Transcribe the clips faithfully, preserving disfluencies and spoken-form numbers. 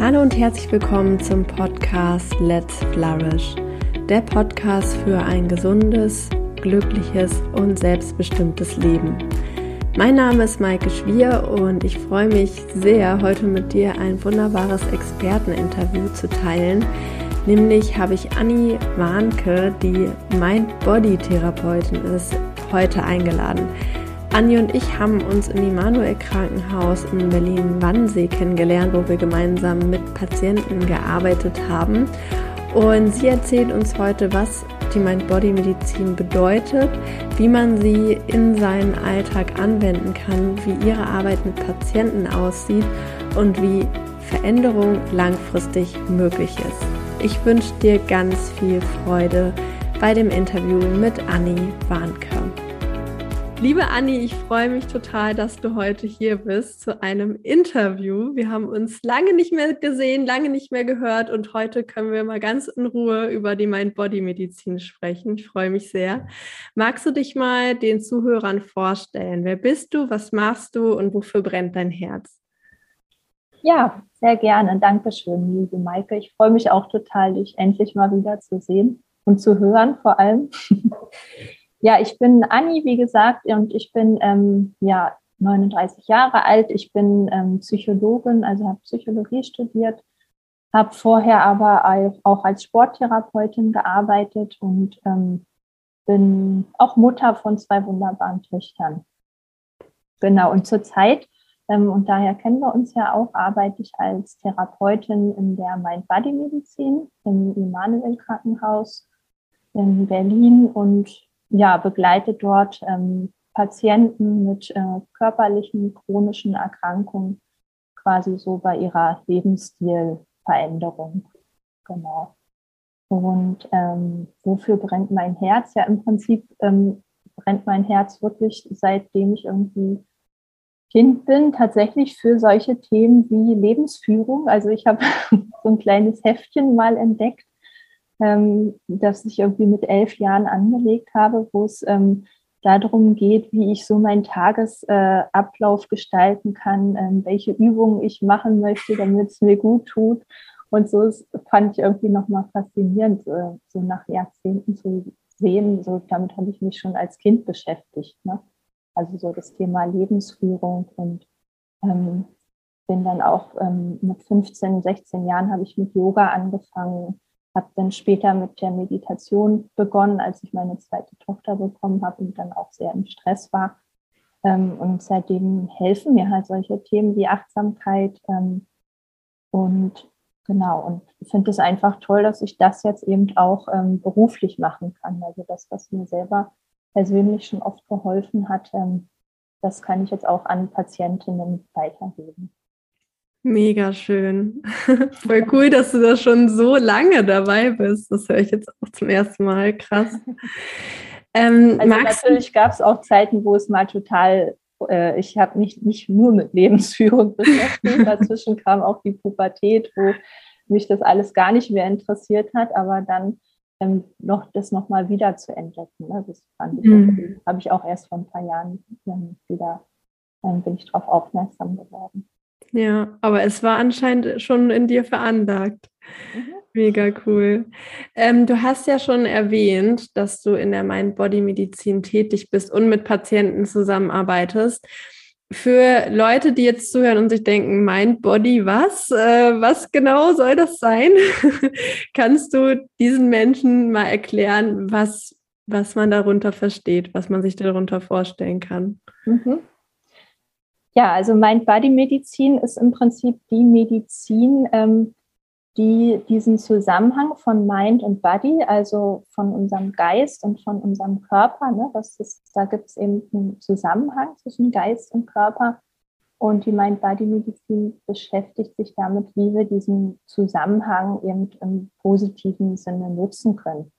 Hallo und herzlich willkommen zum Podcast Let's Flourish, der Podcast für ein gesundes, glückliches und selbstbestimmtes Leben. Mein Name ist Maike Schwier und ich freue mich sehr, heute mit dir ein wunderbares Experteninterview zu teilen. Nämlich habe ich Anny Warnke, die Mind Body Therapeutin ist, heute eingeladen. Anni und ich haben uns im Immanuel Krankenhaus in Berlin-Wannsee kennengelernt, wo wir gemeinsam mit Patienten gearbeitet haben. Und sie erzählt uns heute, was die Mind Body Medizin bedeutet, wie man sie in seinen Alltag anwenden kann, wie ihre Arbeit mit Patienten aussieht und wie Veränderung langfristig möglich ist. Ich wünsche dir ganz viel Freude bei dem Interview mit Anny Warnke. Liebe Anny, ich freue mich total, dass du heute hier bist zu einem Interview. Wir haben uns lange nicht mehr gesehen, lange nicht mehr gehört und heute können wir mal ganz in Ruhe über die Mind Body Medizin sprechen. Ich freue mich sehr. Magst du dich mal den Zuhörern vorstellen? Wer bist du, was machst du und wofür brennt dein Herz? Ja, sehr gerne. Dankeschön, liebe Maike. Ich freue mich auch total, dich endlich mal wieder zu sehen und zu hören vor allem. Ja, ich bin Anny, wie gesagt, und ich bin ähm, ja neununddreißig Jahre alt. Ich bin ähm, Psychologin, also habe Psychologie studiert, habe vorher aber auch als Sporttherapeutin gearbeitet und ähm, bin auch Mutter von zwei wunderbaren Töchtern. Genau, und zurzeit, ähm, und daher kennen wir uns ja auch, arbeite ich als Therapeutin in der Mind Body Medizin im Immanuel Krankenhaus in Berlin und ja, begleitet dort ähm, Patienten mit äh, körperlichen, chronischen Erkrankungen quasi so bei ihrer Lebensstilveränderung. Genau. Und ähm, wofür brennt mein Herz? Ja, im Prinzip ähm, brennt mein Herz wirklich, seitdem ich irgendwie Kind bin, tatsächlich für solche Themen wie Lebensführung. Also ich habe so ein kleines Heftchen mal entdeckt, dass ich irgendwie mit elf Jahren angelegt habe, wo es ähm, darum geht, wie ich so meinen Tagesablauf äh, gestalten kann, ähm, welche Übungen ich machen möchte, damit es mir gut tut. Und so ist, fand ich irgendwie nochmal faszinierend, äh, so nach Jahrzehnten zu sehen. So, damit habe ich mich schon als Kind beschäftigt, ne? Also so das Thema Lebensführung und ähm, bin dann auch ähm, mit fünfzehn, sechzehn Jahren habe ich mit Yoga angefangen. Habe dann später mit der Meditation begonnen, als ich meine zweite Tochter bekommen habe und dann auch sehr im Stress war. Und seitdem helfen mir halt solche Themen wie Achtsamkeit. Und genau, und ich finde es einfach toll, dass ich das jetzt eben auch beruflich machen kann. Also das, was mir selber persönlich schon oft geholfen hat, das kann ich jetzt auch an Patientinnen weitergeben. Mega schön. Voll cool, dass du da schon so lange dabei bist. Das höre ich jetzt auch zum ersten Mal. Krass. Ähm, also natürlich gab es auch Zeiten, wo es mal total, äh, ich habe mich nicht nur mit Lebensführung beschäftigt. Dazwischen kam auch die Pubertät, wo mich das alles gar nicht mehr interessiert hat, aber dann ähm, noch das nochmal wieder zu entdecken. Ne? Das fand ich, mhm. habe ich auch erst vor ein paar Jahren ähm, wieder, ähm, bin ich darauf aufmerksam geworden. Ja, aber es war anscheinend schon in dir veranlagt. Mhm. Mega cool. Ähm, du hast ja schon erwähnt, dass du in der Mind-Body-Medizin tätig bist und mit Patienten zusammenarbeitest. Für Leute, die jetzt zuhören und sich denken, Mind-Body, was? Äh, was genau soll das sein? Kannst du diesen Menschen mal erklären, was, was man darunter versteht, was man sich darunter vorstellen kann? Mhm. Ja, also Mind-Body-Medizin ist im Prinzip die Medizin, ähm, die diesen Zusammenhang von Mind und Body, also von unserem Geist und von unserem Körper, ne, das ist, da gibt es eben einen Zusammenhang zwischen Geist und Körper und die Mind-Body-Medizin beschäftigt sich damit, wie wir diesen Zusammenhang eben im positiven Sinne nutzen können.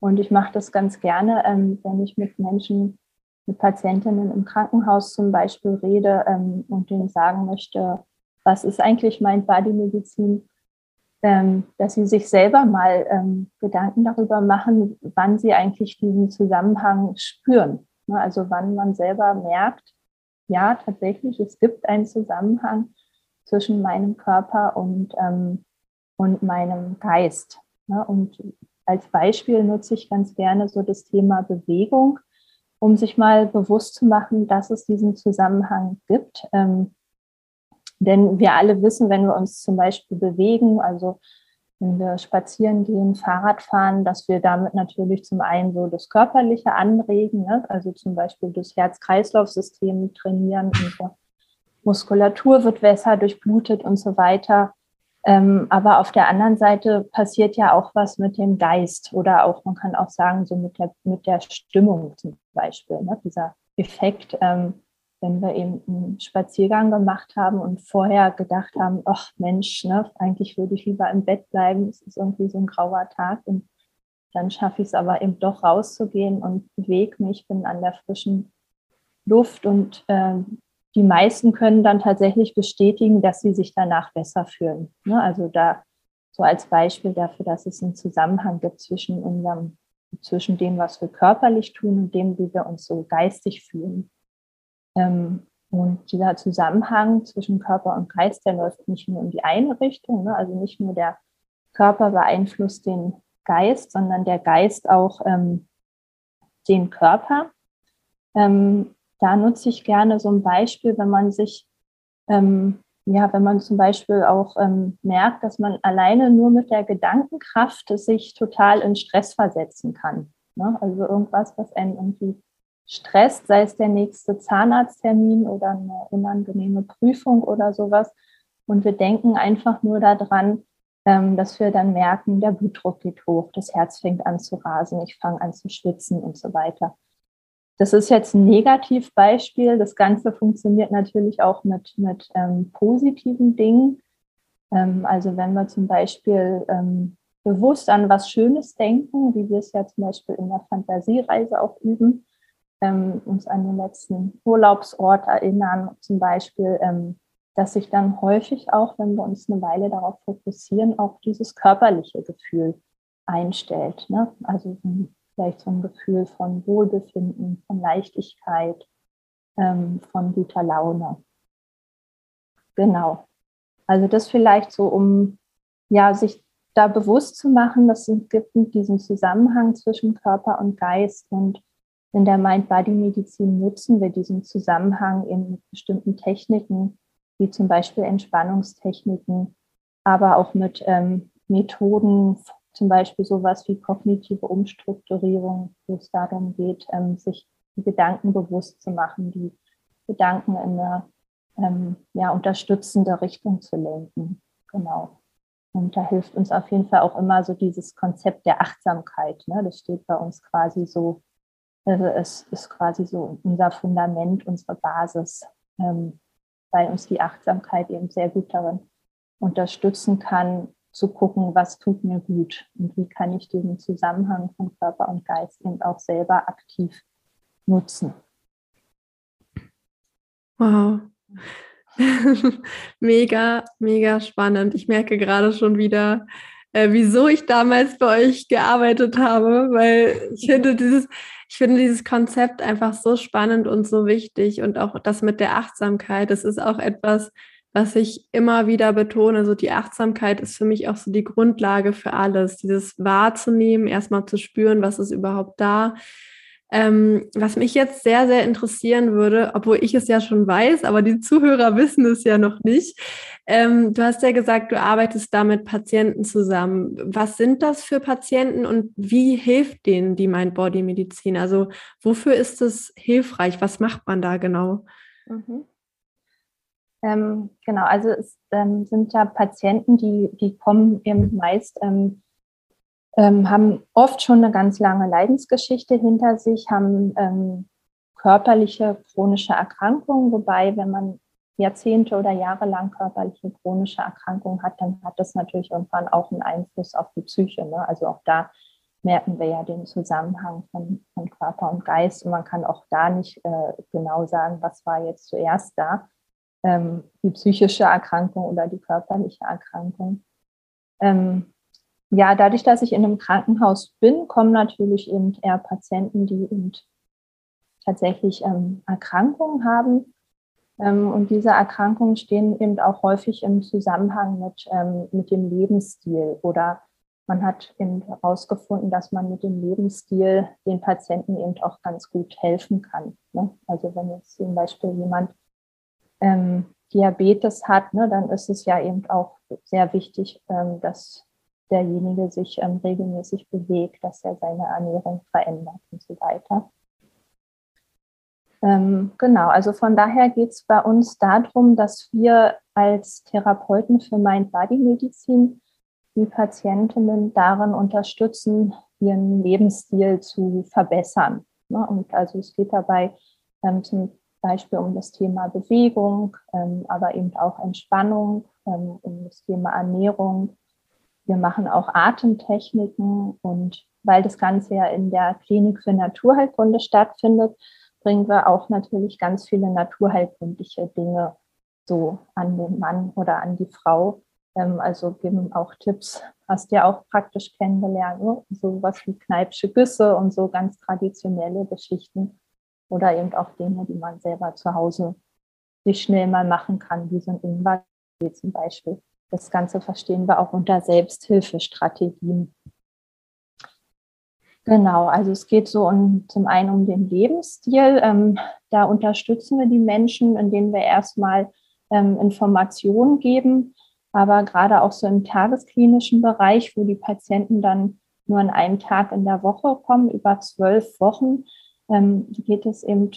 Und ich mache das ganz gerne, ähm, wenn ich mit Menschen mit Patientinnen im Krankenhaus zum Beispiel rede ähm, und denen sagen möchte, was ist eigentlich Mind Body Medizin, ähm, dass sie sich selber mal ähm, Gedanken darüber machen, wann sie eigentlich diesen Zusammenhang spüren. Also wann man selber merkt, ja, tatsächlich, es gibt einen Zusammenhang zwischen meinem Körper und, ähm, und meinem Geist. Ne? Und als Beispiel nutze ich ganz gerne so das Thema Bewegung, um sich mal bewusst zu machen, dass es diesen Zusammenhang gibt. Ähm, denn wir alle wissen, wenn wir uns zum Beispiel bewegen, also wenn wir spazieren gehen, Fahrrad fahren, dass wir damit natürlich zum einen so das Körperliche anregen, ne? Also zum Beispiel das Herz-Kreislauf-System trainieren, unsere Muskulatur wird besser durchblutet und so weiter. Ähm, aber auf der anderen Seite passiert ja auch was mit dem Geist oder auch, man kann auch sagen, so mit der, mit der Stimmung zum Beispiel, ne? Dieser Effekt, ähm, wenn wir eben einen Spaziergang gemacht haben und vorher gedacht haben, ach Mensch, ne, eigentlich würde ich lieber im Bett bleiben, es ist irgendwie so ein grauer Tag und dann schaffe ich es aber eben doch rauszugehen und bewege mich, bin an der frischen Luft und äh, die meisten können dann tatsächlich bestätigen, dass sie sich danach besser fühlen. Ne? Also da so als Beispiel dafür, dass es einen Zusammenhang gibt zwischen unserem, zwischen dem, was wir körperlich tun und dem, wie wir uns so geistig fühlen. Ähm, und dieser Zusammenhang zwischen Körper und Geist, der läuft nicht nur in die eine Richtung, ne? Also nicht nur der Körper beeinflusst den Geist, sondern der Geist auch ähm, den Körper. Ähm, da nutze ich gerne so ein Beispiel, wenn man sich, ähm, ja, wenn man zum Beispiel auch ähm, merkt, dass man alleine nur mit der Gedankenkraft sich total in Stress versetzen kann, ne? Also irgendwas, was einen irgendwie stresst, sei es der nächste Zahnarzttermin oder eine unangenehme Prüfung oder sowas. Und wir denken einfach nur daran, dass wir dann merken, der Blutdruck geht hoch, das Herz fängt an zu rasen, ich fange an zu schwitzen und so weiter. Das ist jetzt ein Negativbeispiel. Das Ganze funktioniert natürlich auch mit, mit ähm, positiven Dingen. Ähm, also wenn wir zum Beispiel ähm, bewusst an was Schönes denken, wie wir es ja zum Beispiel in der Fantasiereise auch üben, Ähm, uns an den letzten Urlaubsort erinnern, zum Beispiel, ähm, dass sich dann häufig auch, wenn wir uns eine Weile darauf fokussieren, auch dieses körperliche Gefühl einstellt, ne? Also vielleicht so ein Gefühl von Wohlbefinden, von Leichtigkeit, ähm, von guter Laune. Genau. Also das vielleicht so, um ja, sich da bewusst zu machen, dass es gibt diesen Zusammenhang zwischen Körper und Geist, und in der Mind-Body-Medizin nutzen wir diesen Zusammenhang eben mit bestimmten Techniken, wie zum Beispiel Entspannungstechniken, aber auch mit ähm, Methoden, zum Beispiel sowas wie kognitive Umstrukturierung, wo es darum geht, ähm, sich die Gedanken bewusst zu machen, die Gedanken in eine ähm, ja, unterstützende Richtung zu lenken. Genau. Und da hilft uns auf jeden Fall auch immer so dieses Konzept der Achtsamkeit, ne? Das steht bei uns quasi so, also es ist quasi so unser Fundament, unsere Basis, ähm, weil uns die Achtsamkeit eben sehr gut darin unterstützen kann, zu gucken, was tut mir gut und wie kann ich diesen Zusammenhang von Körper und Geist eben auch selber aktiv nutzen. Wow. Mega, mega spannend. Ich merke gerade schon wieder, äh, wieso ich damals bei euch gearbeitet habe, weil ich finde dieses... Ich finde dieses Konzept einfach so spannend und so wichtig, und auch das mit der Achtsamkeit, das ist auch etwas, was ich immer wieder betone. Also die Achtsamkeit ist für mich auch so die Grundlage für alles, dieses wahrzunehmen, erstmal zu spüren, was ist überhaupt da. Ähm, was mich jetzt sehr, sehr interessieren würde, obwohl ich es ja schon weiß, aber die Zuhörer wissen es ja noch nicht. Ähm, du hast ja gesagt, du arbeitest da mit Patienten zusammen. Was sind das für Patienten und wie hilft denen die Mind Body Medizin? Also wofür ist es hilfreich? Was macht man da genau? Mhm. Ähm, genau, also es ähm, sind ja Patienten, die, die kommen eben meist... Ähm, Ähm, haben oft schon eine ganz lange Leidensgeschichte hinter sich, haben ähm, körperliche, chronische Erkrankungen, wobei, wenn man Jahrzehnte oder Jahre lang körperliche, chronische Erkrankungen hat, dann hat das natürlich irgendwann auch einen Einfluss auf die Psyche, ne? Also auch da merken wir ja den Zusammenhang von, von Körper und Geist, und man kann auch da nicht äh, genau sagen, was war jetzt zuerst da, ähm, die psychische Erkrankung oder die körperliche Erkrankung. Ähm, Ja, dadurch, dass ich in einem Krankenhaus bin, kommen natürlich eben eher Patienten, die eben tatsächlich ähm, Erkrankungen haben. Und diese Erkrankungen stehen eben auch häufig im Zusammenhang mit, mit dem Lebensstil. Oder man hat eben herausgefunden, dass man mit dem Lebensstil den Patienten eben auch ganz gut helfen kann. Also wenn jetzt zum Beispiel jemand ähm, Diabetes hat, ne, dann ist es ja eben auch sehr wichtig, ähm, dass derjenige sich ähm, regelmäßig bewegt, dass er seine Ernährung verändert und so weiter. Ähm, genau, also von daher geht es bei uns darum, dass wir als Therapeuten für Mind Body Medizin die Patientinnen darin unterstützen, ihren Lebensstil zu verbessern. Ne? Und also es geht dabei ähm, zum Beispiel um das Thema Bewegung, ähm, aber eben auch Entspannung, ähm, um das Thema Ernährung. Wir machen auch Atemtechniken und weil das Ganze ja in der Klinik für Naturheilkunde stattfindet, bringen wir auch natürlich ganz viele naturheilkundliche Dinge so an den Mann oder an die Frau. Also geben auch Tipps, hast du ja auch praktisch kennengelernt, ne? So was wie Kneipsche Güsse und so ganz traditionelle Geschichten oder eben auch Dinge, die man selber zu Hause sich schnell mal machen kann, wie so ein Ingwertee zum Beispiel. Das Ganze verstehen wir auch unter Selbsthilfestrategien. Genau, also es geht so um, zum einen um den Lebensstil. Ähm, da unterstützen wir die Menschen, indem wir erstmal ähm, Informationen geben, aber gerade auch so im tagesklinischen Bereich, wo die Patienten dann nur an einem Tag in der Woche kommen, über zwölf Wochen, ähm, geht es eben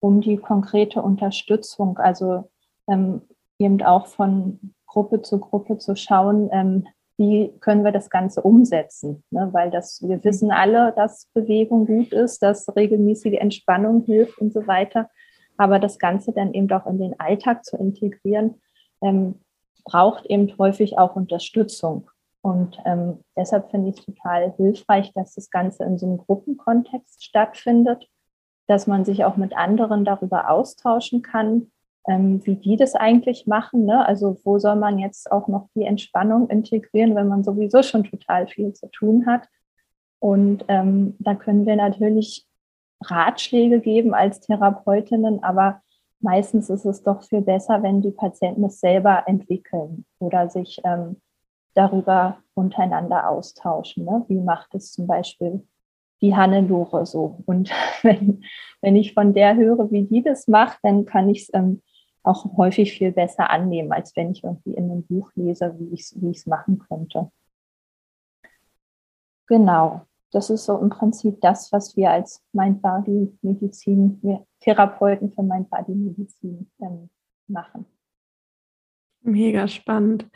um die konkrete Unterstützung, also ähm, eben auch von Gruppe zu Gruppe zu schauen, ähm, wie können wir das Ganze umsetzen, ne? Weil das, wir wissen alle, dass Bewegung gut ist, dass regelmäßige Entspannung hilft und so weiter, aber das Ganze dann eben auch in den Alltag zu integrieren, ähm, braucht eben häufig auch Unterstützung und ähm, deshalb finde ich es total hilfreich, dass das Ganze in so einem Gruppenkontext stattfindet, dass man sich auch mit anderen darüber austauschen kann, wie die das eigentlich machen, ne? Also wo soll man jetzt auch noch die Entspannung integrieren, wenn man sowieso schon total viel zu tun hat. Und ähm, da können wir natürlich Ratschläge geben als Therapeutinnen, aber meistens ist es doch viel besser, wenn die Patienten es selber entwickeln oder sich ähm, darüber untereinander austauschen. Ne? Wie macht es zum Beispiel die Hannelore so? Und wenn, wenn ich von der höre, wie die das macht, dann kann ich es ähm, auch häufig viel besser annehmen, als wenn ich irgendwie in einem Buch lese, wie ich es wie ich es machen könnte. Genau, das ist so im Prinzip das, was wir als Mind Body Medizin, wir Therapeuten für Mind Body Medizin ähm, machen. Mega spannend.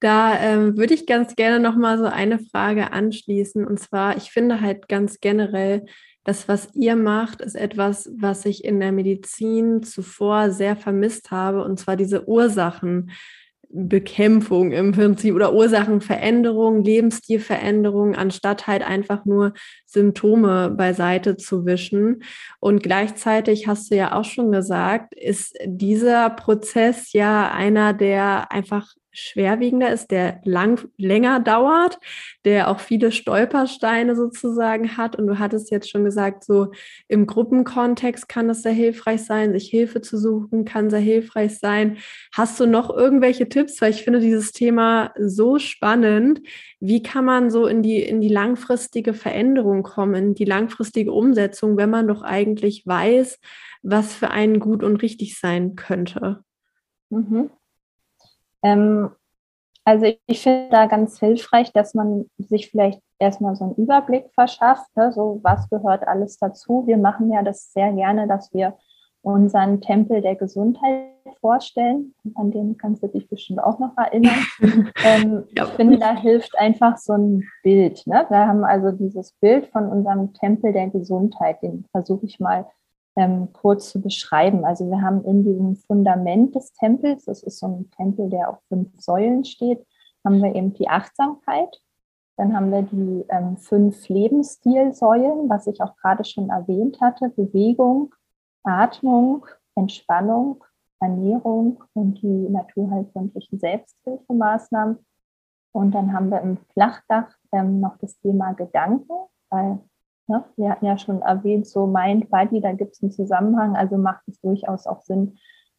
Da äh, würde ich ganz gerne nochmal so eine Frage anschließen. Und zwar, ich finde halt ganz generell, das, was ihr macht, ist etwas, was ich in der Medizin zuvor sehr vermisst habe, und zwar diese Ursachenbekämpfung im Prinzip oder Ursachenveränderung, Lebensstilveränderung, anstatt halt einfach nur Symptome beiseite zu wischen. Und gleichzeitig, hast du ja auch schon gesagt, ist dieser Prozess ja einer, der einfach schwerwiegender ist, der lang, länger dauert, der auch viele Stolpersteine sozusagen hat. Und du hattest jetzt schon gesagt, so im Gruppenkontext kann das sehr hilfreich sein, sich Hilfe zu suchen kann sehr hilfreich sein. Hast du noch irgendwelche Tipps? Weil ich finde dieses Thema so spannend. Wie kann man so in die, in die langfristige Veränderung kommen, in die langfristige Umsetzung, wenn man doch eigentlich weiß, was für einen gut und richtig sein könnte? Mhm. Also ich finde da ganz hilfreich, dass man sich vielleicht erstmal so einen Überblick verschafft, ne? So was gehört alles dazu. Wir machen ja das sehr gerne, dass wir unseren Tempel der Gesundheit vorstellen. An den kannst du dich bestimmt auch noch erinnern. ähm, ja. Ich finde, da hilft einfach so ein Bild. Ne? Wir haben also dieses Bild von unserem Tempel der Gesundheit, den versuche ich mal Ähm, kurz zu beschreiben. Also wir haben in diesem Fundament des Tempels, das ist so ein Tempel, der auf fünf Säulen steht, haben wir eben die Achtsamkeit, dann haben wir die ähm, fünf Lebensstilsäulen, was ich auch gerade schon erwähnt hatte, Bewegung, Atmung, Entspannung, Ernährung und die naturheilkundlichen Selbsthilfemaßnahmen. Und dann haben wir im Flachdach ähm, noch das Thema Gedanken, weil wir hatten ja schon erwähnt, so Mind Body, da gibt es einen Zusammenhang, also macht es durchaus auch Sinn,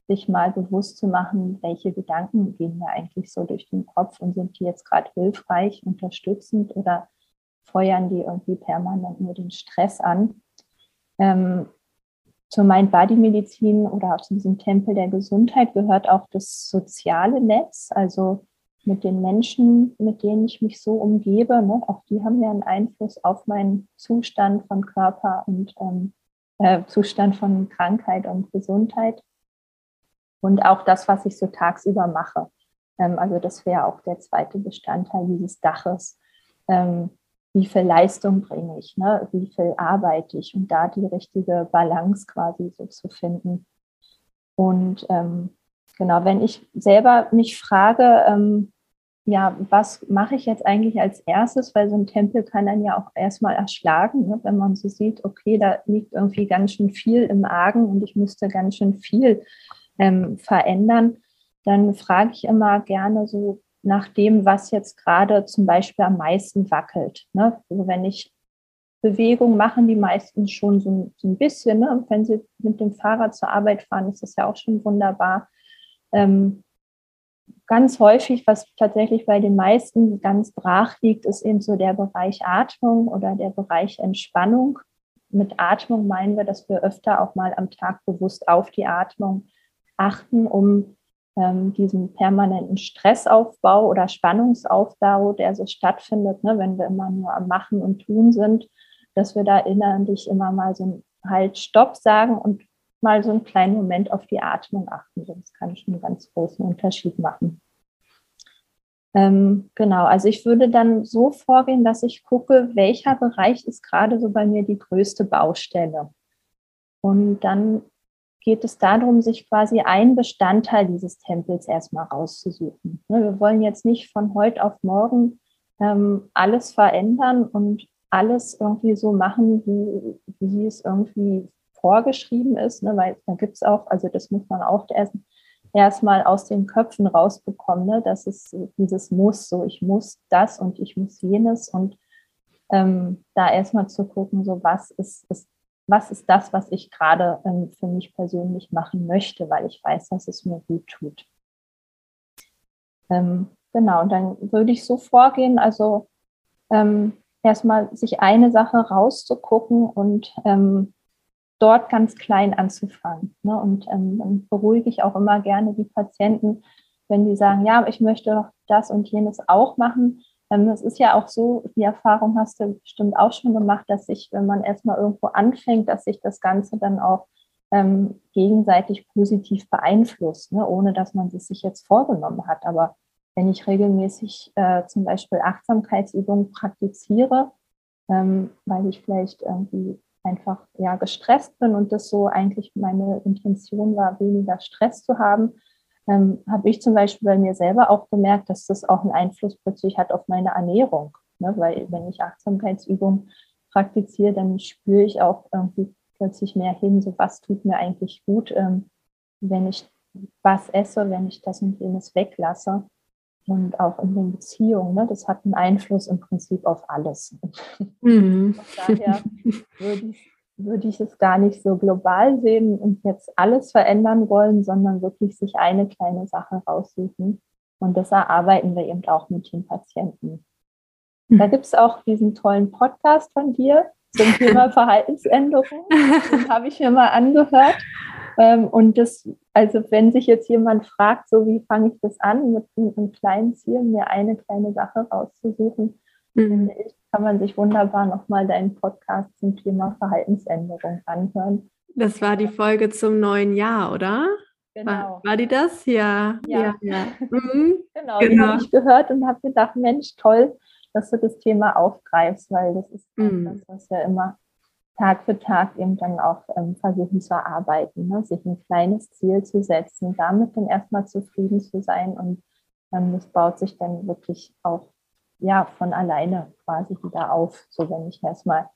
sich mal bewusst zu machen, welche Gedanken gehen mir eigentlich so durch den Kopf und sind die jetzt gerade hilfreich, unterstützend oder feuern die irgendwie permanent nur den Stress an. Ähm, zur Mind Body Medizin oder auch zu diesem Tempel der Gesundheit gehört auch das soziale Netz, also mit den Menschen, mit denen ich mich so umgebe, ne? Auch die haben ja einen Einfluss auf meinen Zustand von Körper und ähm, äh, Zustand von Krankheit und Gesundheit. Und auch das, was ich so tagsüber mache. Ähm, also das wäre auch der zweite Bestandteil dieses Daches. Ähm, wie viel Leistung bringe ich, ne? Wie viel arbeite ich? Und da die richtige Balance quasi so zu finden. Und ähm, genau, wenn ich selber mich frage, ähm, ja, was mache ich jetzt eigentlich als erstes? Weil so ein Tempel kann dann ja auch erstmal erschlagen, ne? Wenn man so sieht, okay, da liegt irgendwie ganz schön viel im Argen und ich müsste ganz schön viel ähm, verändern. Dann frage ich immer gerne so nach dem, was jetzt gerade zum Beispiel am meisten wackelt, ne? Also wenn ich Bewegung machen die meisten schon so, so ein bisschen, ne? Und wenn sie mit dem Fahrrad zur Arbeit fahren, ist das ja auch schon wunderbar. Ähm, ganz häufig, was tatsächlich bei den meisten ganz brach liegt, ist eben so der Bereich Atmung oder der Bereich Entspannung. Mit Atmung meinen wir, dass wir öfter auch mal am Tag bewusst auf die Atmung achten, um ähm, diesen permanenten Stressaufbau oder Spannungsaufbau, der so stattfindet, ne, wenn wir immer nur am Machen und Tun sind, dass wir da innerlich immer mal so einen Halt, Stopp sagen und mal so einen kleinen Moment auf die Atmung achten, sonst kann schon einen ganz großen Unterschied machen. Ähm, genau, also ich würde dann so vorgehen, dass ich gucke, welcher Bereich ist gerade so bei mir die größte Baustelle. Und dann geht es darum, sich quasi einen Bestandteil dieses Tempels erstmal rauszusuchen. Wir wollen jetzt nicht von heute auf morgen ähm, alles verändern und alles irgendwie so machen, wie, wie es irgendwie vorgeschrieben ist, ne, weil da gibt es auch, also das muss man auch erst, erst mal aus den Köpfen rausbekommen, ne, dass es dieses Muss, so ich muss das und ich muss jenes und ähm, da erstmal zu gucken, so was ist, ist, was ist das, was ich gerade ähm, für mich persönlich machen möchte, weil ich weiß, dass es mir gut tut. Ähm, genau, und dann würde ich so vorgehen, also ähm, erstmal sich eine Sache rauszugucken und ähm, dort ganz klein anzufangen. Ne? Und ähm, dann beruhige ich auch immer gerne die Patienten, wenn die sagen, ja, ich möchte doch das und jenes auch machen. Ähm, das ist ja auch so, die Erfahrung hast du bestimmt auch schon gemacht, dass sich, wenn man erstmal irgendwo anfängt, dass sich das Ganze dann auch ähm, gegenseitig positiv beeinflusst, ne? Ohne dass man es sich jetzt vorgenommen hat. Aber wenn ich regelmäßig äh, zum Beispiel Achtsamkeitsübungen praktiziere, ähm, weil ich vielleicht irgendwie einfach ja gestresst bin und das so eigentlich meine Intention war, weniger Stress zu haben, ähm, habe ich zum Beispiel bei mir selber auch gemerkt, dass das auch einen Einfluss plötzlich hat auf meine Ernährung. Ne? Weil wenn ich Achtsamkeitsübungen praktiziere, dann spüre ich auch irgendwie plötzlich mehr hin, so was tut mir eigentlich gut, ähm, wenn ich was esse, wenn ich das und jenes weglasse. Und auch in den Beziehungen, ne? Das hat einen Einfluss im Prinzip auf alles. Mhm. Von daher würde ich, würde ich es gar nicht so global sehen und jetzt alles verändern wollen, sondern wirklich sich eine kleine Sache raussuchen. Und das erarbeiten wir eben auch mit den Patienten. Mhm. Da gibt es auch diesen tollen Podcast von dir zum Thema Verhaltensänderung. Den habe ich mir mal angehört. Und das, also wenn sich jetzt jemand fragt, so wie fange ich das an, mit einem kleinen Ziel, mir eine kleine Sache rauszusuchen, mhm. finde ich, kann man sich wunderbar nochmal deinen Podcast zum Thema Verhaltensänderung anhören. Das war die Folge zum neuen Jahr, oder? Genau. War, war die das? Ja. Ja, ja. ja. Mhm. Genau, genau, die habe ich gehört und habe gedacht, Mensch, toll, dass du das Thema aufgreifst, weil das ist mhm. das, was wir immer Tag für Tag eben dann auch ähm, versuchen zu erarbeiten, ne? Sich ein kleines Ziel zu setzen, damit dann erstmal zufrieden zu sein und ähm, das baut sich dann wirklich auch ja, von alleine quasi wieder auf, so wenn ich erstmal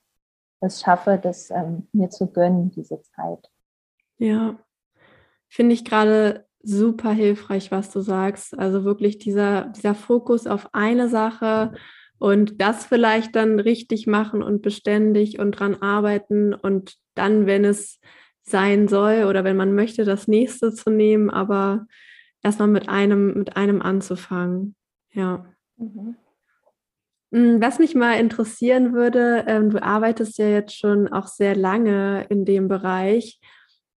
es schaffe, das ähm, mir zu gönnen, diese Zeit. Ja, finde ich gerade super hilfreich, was du sagst, also wirklich dieser, dieser Fokus auf eine Sache, und das vielleicht dann richtig machen und beständig und dran arbeiten und dann, wenn es sein soll oder wenn man möchte, das nächste zu nehmen, aber erstmal mit einem, mit einem anzufangen. Ja. Mhm. Was mich mal interessieren würde, du arbeitest ja jetzt schon auch sehr lange in dem Bereich.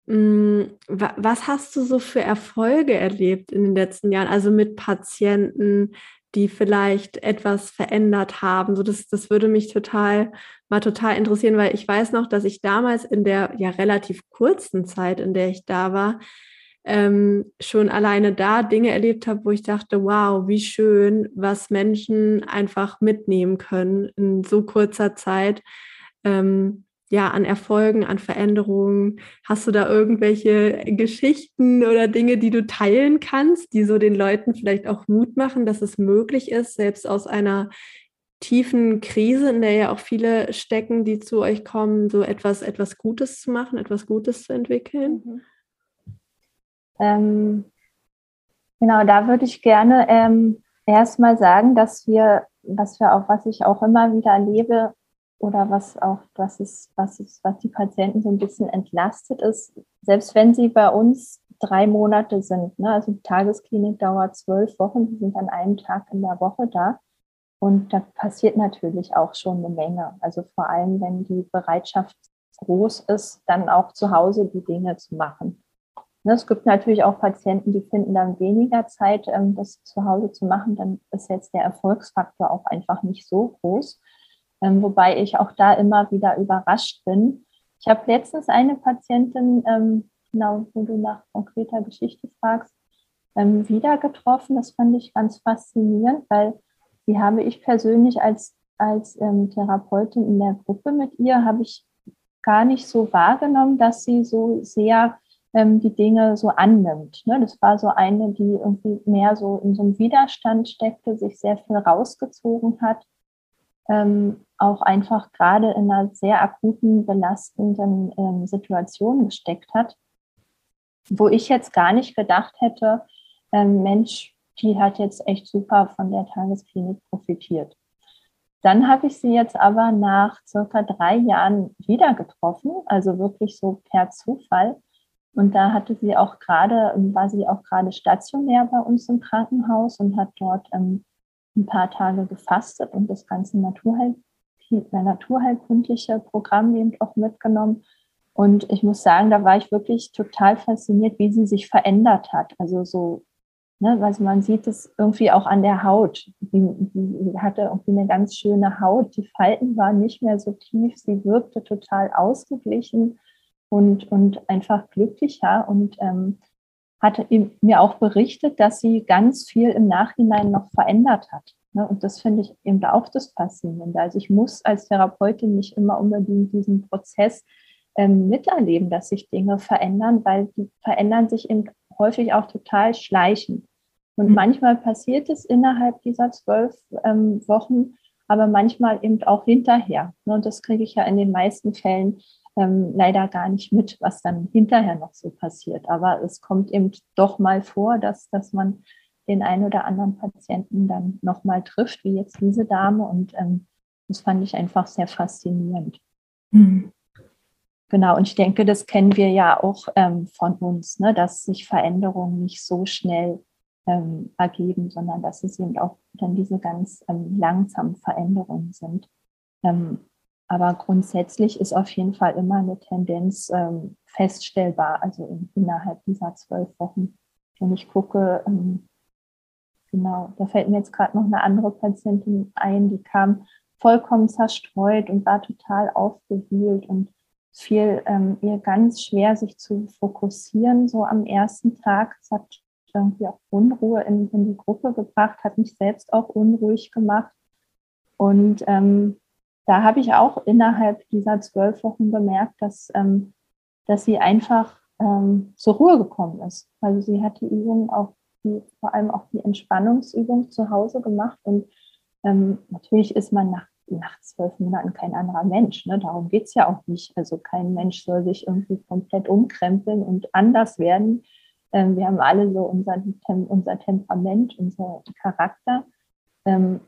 Was hast du so für Erfolge erlebt in den letzten Jahren? Also mit Patienten, die vielleicht etwas verändert haben. So das, das würde mich total mal total interessieren, weil ich weiß noch, dass ich damals in der ja relativ kurzen Zeit, in der ich da war, Ähm, schon alleine da Dinge erlebt habe, wo ich dachte, wow, wie schön, was Menschen einfach mitnehmen können in so kurzer Zeit, ähm, ja, an Erfolgen, an Veränderungen. Hast du da irgendwelche Geschichten oder Dinge, die du teilen kannst, die so den Leuten vielleicht auch Mut machen, dass es möglich ist, selbst aus einer tiefen Krise, in der ja auch viele stecken, die zu euch kommen, so etwas, etwas Gutes zu machen, etwas Gutes zu entwickeln? Mhm. Ähm, genau, da würde ich gerne ähm, erstmal sagen, dass wir, was wir auch, was ich auch immer wieder erlebe oder was auch, was ist, was ist, was die Patienten so ein bisschen entlastet ist, selbst wenn sie bei uns drei Monate sind, ne, also die Tagesklinik dauert zwölf Wochen, die sind an einem Tag in der Woche da und da passiert natürlich auch schon eine Menge. Also vor allem, wenn die Bereitschaft groß ist, dann auch zu Hause die Dinge zu machen. Es gibt natürlich auch Patienten, die finden dann weniger Zeit, das zu Hause zu machen. Dann ist jetzt der Erfolgsfaktor auch einfach nicht so groß. Wobei ich auch da immer wieder überrascht bin. Ich habe letztens eine Patientin, genau, wo du nach konkreter Geschichte fragst, wieder getroffen. Das fand ich ganz faszinierend, weil die habe ich persönlich als, als Therapeutin in der Gruppe mit ihr, habe ich gar nicht so wahrgenommen, dass sie so sehr die Dinge so annimmt. Das war so eine, die irgendwie mehr so in so einem Widerstand steckte, sich sehr viel rausgezogen hat, auch einfach gerade in einer sehr akuten, belastenden Situation gesteckt hat, wo ich jetzt gar nicht gedacht hätte, Mensch, die hat jetzt echt super von der Tagesklinik profitiert. Dann habe ich sie jetzt aber nach circa drei Jahren wieder getroffen, also wirklich so per Zufall. Und da hatte sie auch gerade, war sie auch gerade stationär bei uns im Krankenhaus und hat dort ähm, ein paar Tage gefastet und das ganze Naturheil, naturheilkundliche Programm eben auch mitgenommen. Und ich muss sagen, da war ich wirklich total fasziniert, wie sie sich verändert hat. Also so, ne, also man sieht es irgendwie auch an der Haut. Sie hatte irgendwie eine ganz schöne Haut. Die Falten waren nicht mehr so tief. Sie wirkte total ausgeglichen. Und, und einfach glücklicher und ähm, hatte mir auch berichtet, dass sie ganz viel im Nachhinein noch verändert hat. Ne? Und das finde ich eben auch das Faszinierende. Also ich muss als Therapeutin nicht immer unbedingt diesen Prozess ähm, miterleben, dass sich Dinge verändern, weil die verändern sich eben häufig auch total schleichend. Und mhm. manchmal passiert es innerhalb dieser zwölf ähm, Wochen, aber manchmal eben auch hinterher. Ne? Und das kriege ich ja in den meisten Fällen Ähm, leider gar nicht mit, was dann hinterher noch so passiert. Aber es kommt eben doch mal vor, dass, dass man den einen oder anderen Patienten dann nochmal trifft, wie jetzt diese Dame. Und ähm, das fand ich einfach sehr faszinierend. Mhm. Genau, und ich denke, das kennen wir ja auch ähm, von uns, ne, dass sich Veränderungen nicht so schnell ähm, ergeben, sondern dass es eben auch dann diese ganz ähm, langsamen Veränderungen sind. Ähm, Aber grundsätzlich ist auf jeden Fall immer eine Tendenz ähm, feststellbar, also in, innerhalb dieser zwölf Wochen. Wenn ich gucke, ähm, genau, da fällt mir jetzt gerade noch eine andere Patientin ein, die kam vollkommen zerstreut und war total aufgewühlt und fiel ähm, ihr ganz schwer, sich zu fokussieren, so am ersten Tag. Es hat irgendwie auch Unruhe in, in die Gruppe gebracht, hat mich selbst auch unruhig gemacht und ähm, da habe ich auch innerhalb dieser zwölf Wochen gemerkt, dass, ähm, dass sie einfach ähm, zur Ruhe gekommen ist. Also sie hat die Übungen, auch die, vor allem auch die Entspannungsübung zu Hause gemacht. Und ähm, natürlich ist man nach, nach zwölf Monaten kein anderer Mensch. Ne? Darum geht es ja auch nicht. Also kein Mensch soll sich irgendwie komplett umkrempeln und anders werden. Ähm, wir haben alle so unseren, unser Temperament, unseren Charakter.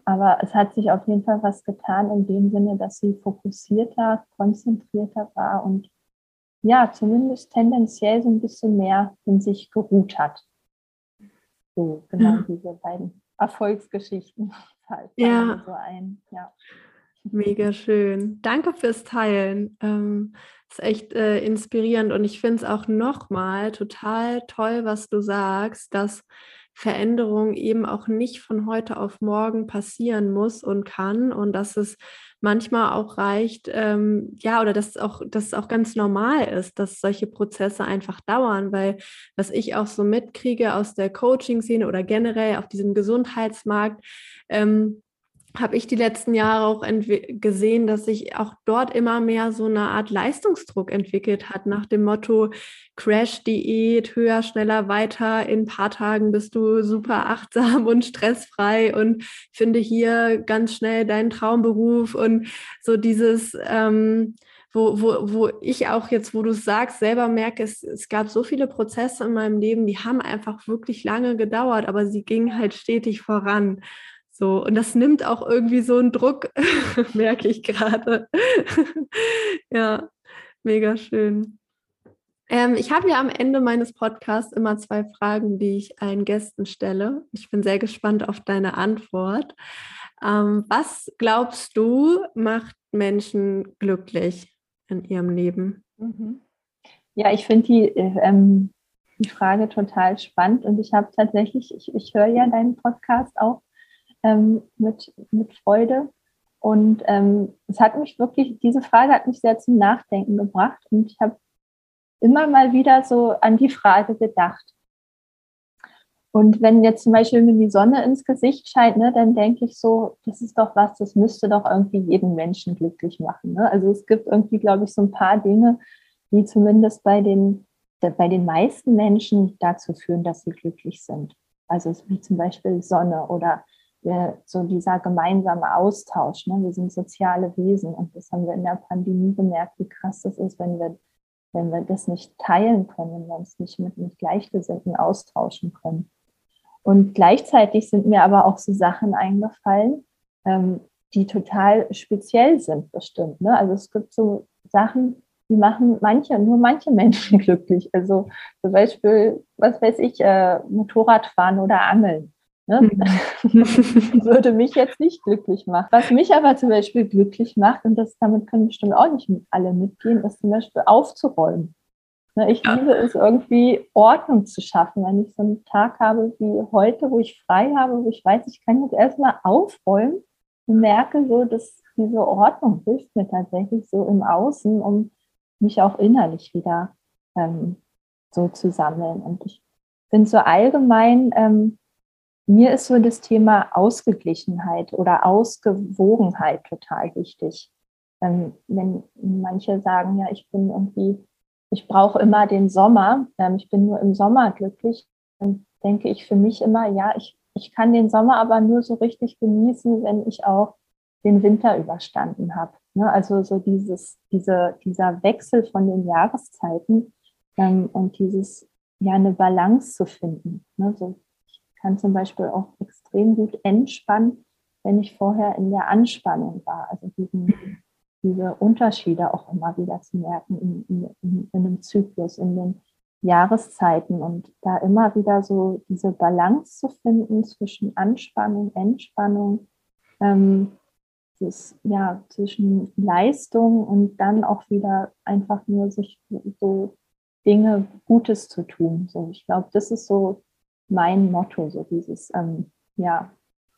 Aber es hat sich auf jeden Fall was getan in dem Sinne, dass sie fokussierter, konzentrierter war und ja, zumindest tendenziell so ein bisschen mehr in sich geruht hat. So, genau, ja. Diese beiden Erfolgsgeschichten fallen ja. so ein. Ja. Mega schön. Danke fürs Teilen. Ähm, ist echt äh, inspirierend und ich finde es auch nochmal total toll, was du sagst, dass Veränderung eben auch nicht von heute auf morgen passieren muss und kann und dass es manchmal auch reicht, ähm, ja, oder dass auch, dass es auch ganz normal ist, dass solche Prozesse einfach dauern, weil was ich auch so mitkriege aus der Coaching-Szene oder generell auf diesem Gesundheitsmarkt, ähm, habe ich die letzten Jahre auch entwe- gesehen, dass sich auch dort immer mehr so eine Art Leistungsdruck entwickelt hat, nach dem Motto Crash-Diät, höher, schneller, weiter, in ein paar Tagen bist du super achtsam und stressfrei und finde hier ganz schnell deinen Traumberuf und so dieses... Ähm, Wo, wo, wo ich auch jetzt, wo du es sagst, selber merke, es, es gab so viele Prozesse in meinem Leben, die haben einfach wirklich lange gedauert, aber sie gingen halt stetig voran. So, und das nimmt auch irgendwie so einen Druck, merke ich gerade. Ja, mega schön. Ähm, ich habe ja am Ende meines Podcasts immer zwei Fragen, die ich allen Gästen stelle. Ich bin sehr gespannt auf deine Antwort. Ähm, was glaubst du, macht Menschen glücklich in ihrem Leben? Ja, ich finde die, ähm, die Frage total spannend und ich habe tatsächlich, ich, ich höre ja deinen Podcast auch ähm, mit, mit Freude und ähm, es hat mich wirklich, diese Frage hat mich sehr zum Nachdenken gebracht und ich habe immer mal wieder so an die Frage gedacht. Und wenn jetzt zum Beispiel mir die Sonne ins Gesicht scheint, ne, dann denke ich so, das ist doch was, das müsste doch irgendwie jeden Menschen glücklich machen. Ne? Also es gibt irgendwie, glaube ich, so ein paar Dinge, die zumindest bei den, bei den meisten Menschen dazu führen, dass sie glücklich sind. Also wie zum Beispiel Sonne oder äh, so dieser gemeinsame Austausch. Ne? Wir sind soziale Wesen und das haben wir in der Pandemie gemerkt, wie krass das ist, wenn wir, wenn wir das nicht teilen können, wenn wir uns nicht mit, mit Gleichgesinnten austauschen können. Und gleichzeitig sind mir aber auch so Sachen eingefallen, ähm, die total speziell sind bestimmt. Ne? Also es gibt so Sachen, die machen manche, nur manche Menschen glücklich. Also zum Beispiel, was weiß ich, äh, Motorradfahren oder Angeln. Ne? Würde mich jetzt nicht glücklich machen. Was mich aber zum Beispiel glücklich macht, und das damit können bestimmt auch nicht alle mitgehen, ist zum Beispiel aufzuräumen. Ich liebe es irgendwie, Ordnung zu schaffen, wenn ich so einen Tag habe wie heute, wo ich frei habe, wo ich weiß, ich kann jetzt erstmal aufräumen und merke so, dass diese Ordnung hilft mir tatsächlich so im Außen, um mich auch innerlich wieder ähm, so zu sammeln. Und ich bin so allgemein, ähm, mir ist so das Thema Ausgeglichenheit oder Ausgewogenheit total wichtig. Ähm, wenn manche sagen, ja, ich bin irgendwie... Ich brauche immer den Sommer, ich bin nur im Sommer glücklich, dann denke ich für mich immer, ja, ich, ich kann den Sommer aber nur so richtig genießen, wenn ich auch den Winter überstanden habe. Also so dieses, diese, dieser Wechsel von den Jahreszeiten und dieses, ja, eine Balance zu finden. Also ich kann zum Beispiel auch extrem gut entspannen, wenn ich vorher in der Anspannung war, also diesen diese Unterschiede auch immer wieder zu merken in, in, in, in einem Zyklus, in den Jahreszeiten und da immer wieder so diese Balance zu finden zwischen Anspannung, Entspannung, ähm, das, ja, zwischen Leistung und dann auch wieder einfach nur sich so Dinge Gutes zu tun. So, ich glaube, das ist so mein Motto, so dieses, ähm, ja,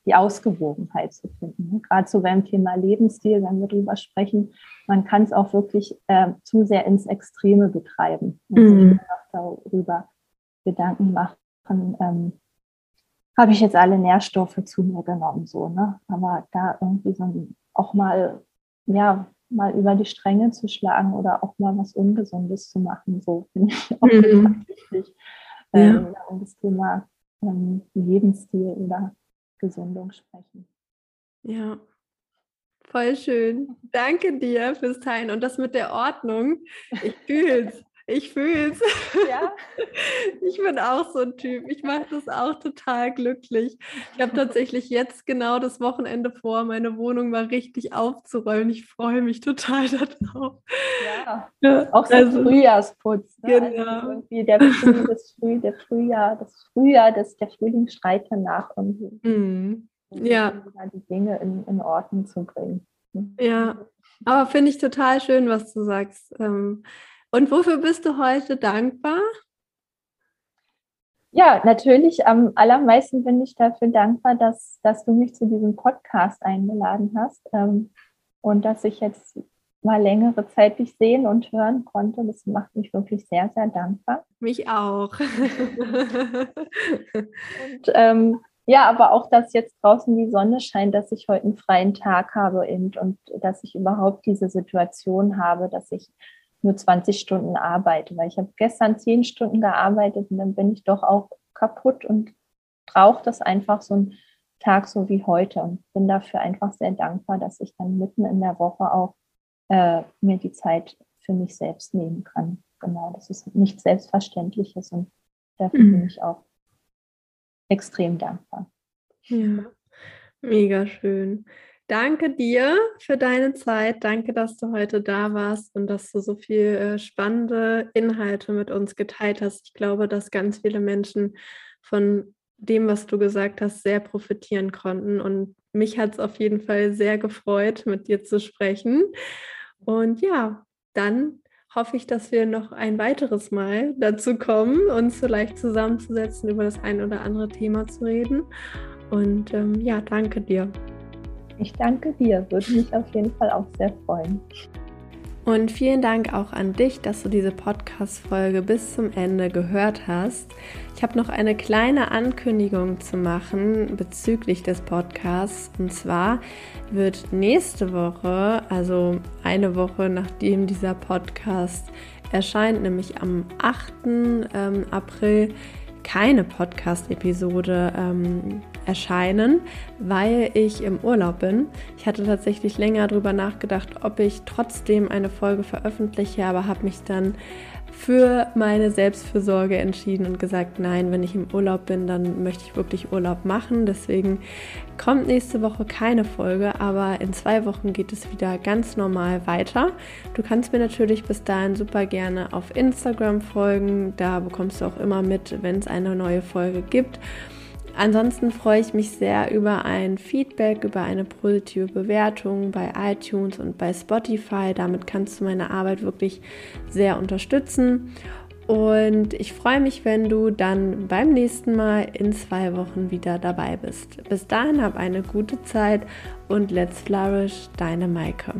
die Ausgewogenheit zu finden. Gerade so beim Thema Lebensstil, wenn wir drüber sprechen, man kann es auch wirklich äh, zu sehr ins Extreme betreiben. Und mhm. sich darüber Gedanken machen, ähm, habe ich jetzt alle Nährstoffe zu mir genommen, so, ne? Aber da irgendwie so auch mal, ja, mal über die Stränge zu schlagen oder auch mal was Ungesundes zu machen, so finde ich auch mhm. wichtig. Ähm, ja. Und das Thema ähm, Lebensstil oder Gesundung sprechen. Ja, voll schön. Danke dir fürs Teilen und das mit der Ordnung. Ich fühle es. Ich fühle es. Ja? Ich bin auch so ein Typ. Ich mache das auch total glücklich. Ich habe tatsächlich jetzt genau das Wochenende vor, meine Wohnung mal richtig aufzuräumen. Ich freue mich total darauf. Ja, ja. Auch so also, Frühjahrsputz. Ne? Genau. Also irgendwie der, das Früh, der Frühjahr, das Frühjahr, das, der Frühling schreit danach irgendwie. Mhm. Ja. Die Dinge in, in Ordnung zu bringen. Ja, aber finde ich total schön, was du sagst. Ähm, Und wofür bist du heute dankbar? Ja, natürlich. Am allermeisten bin ich dafür dankbar, dass, dass du mich zu diesem Podcast eingeladen hast ähm, und dass ich jetzt mal längere Zeit dich sehen und hören konnte. Das macht mich wirklich sehr, sehr dankbar. Mich auch. und ähm, ja, aber auch, dass jetzt draußen die Sonne scheint, dass ich heute einen freien Tag habe eben, und dass ich überhaupt diese Situation habe, dass ich nur zwanzig Stunden arbeite, weil ich habe gestern zehn Stunden gearbeitet und dann bin ich doch auch kaputt und brauche das einfach so einen Tag so wie heute und bin dafür einfach sehr dankbar, dass ich dann mitten in der Woche auch äh, mir die Zeit für mich selbst nehmen kann. Genau, das ist nichts Selbstverständliches und dafür mhm. bin ich auch extrem dankbar. Ja, mega schön. Danke dir für deine Zeit. Danke, dass du heute da warst und dass du so viel spannende Inhalte mit uns geteilt hast. Ich glaube, dass ganz viele Menschen von dem, was du gesagt hast, sehr profitieren konnten. Und mich hat es auf jeden Fall sehr gefreut, mit dir zu sprechen. Und ja, dann hoffe ich, dass wir noch ein weiteres Mal dazu kommen, uns vielleicht zusammenzusetzen, über das ein oder andere Thema zu reden. Und ähm, ja, danke dir. Ich danke dir, würde mich auf jeden Fall auch sehr freuen. Und vielen Dank auch an dich, dass du diese Podcast-Folge bis zum Ende gehört hast. Ich habe noch eine kleine Ankündigung zu machen bezüglich des Podcasts. Und zwar wird nächste Woche, also eine Woche nachdem dieser Podcast erscheint, nämlich am achten April, keine Podcast-Episode ähm, erscheinen, weil ich im Urlaub bin. Ich hatte tatsächlich länger darüber nachgedacht, ob ich trotzdem eine Folge veröffentliche, aber habe mich dann für meine Selbstfürsorge entschieden und gesagt, nein, wenn ich im Urlaub bin, dann möchte ich wirklich Urlaub machen. Deswegen kommt nächste Woche keine Folge, aber in zwei Wochen geht es wieder ganz normal weiter. Du kannst mir natürlich bis dahin super gerne auf Instagram folgen. Da bekommst du auch immer mit, wenn es eine neue Folge gibt. Ansonsten freue ich mich sehr über ein Feedback, über eine positive Bewertung bei iTunes und bei Spotify. Damit kannst du meine Arbeit wirklich sehr unterstützen. Und ich freue mich, wenn du dann beim nächsten Mal in zwei Wochen wieder dabei bist. Bis dahin, hab eine gute Zeit und let's flourish, deine Maike.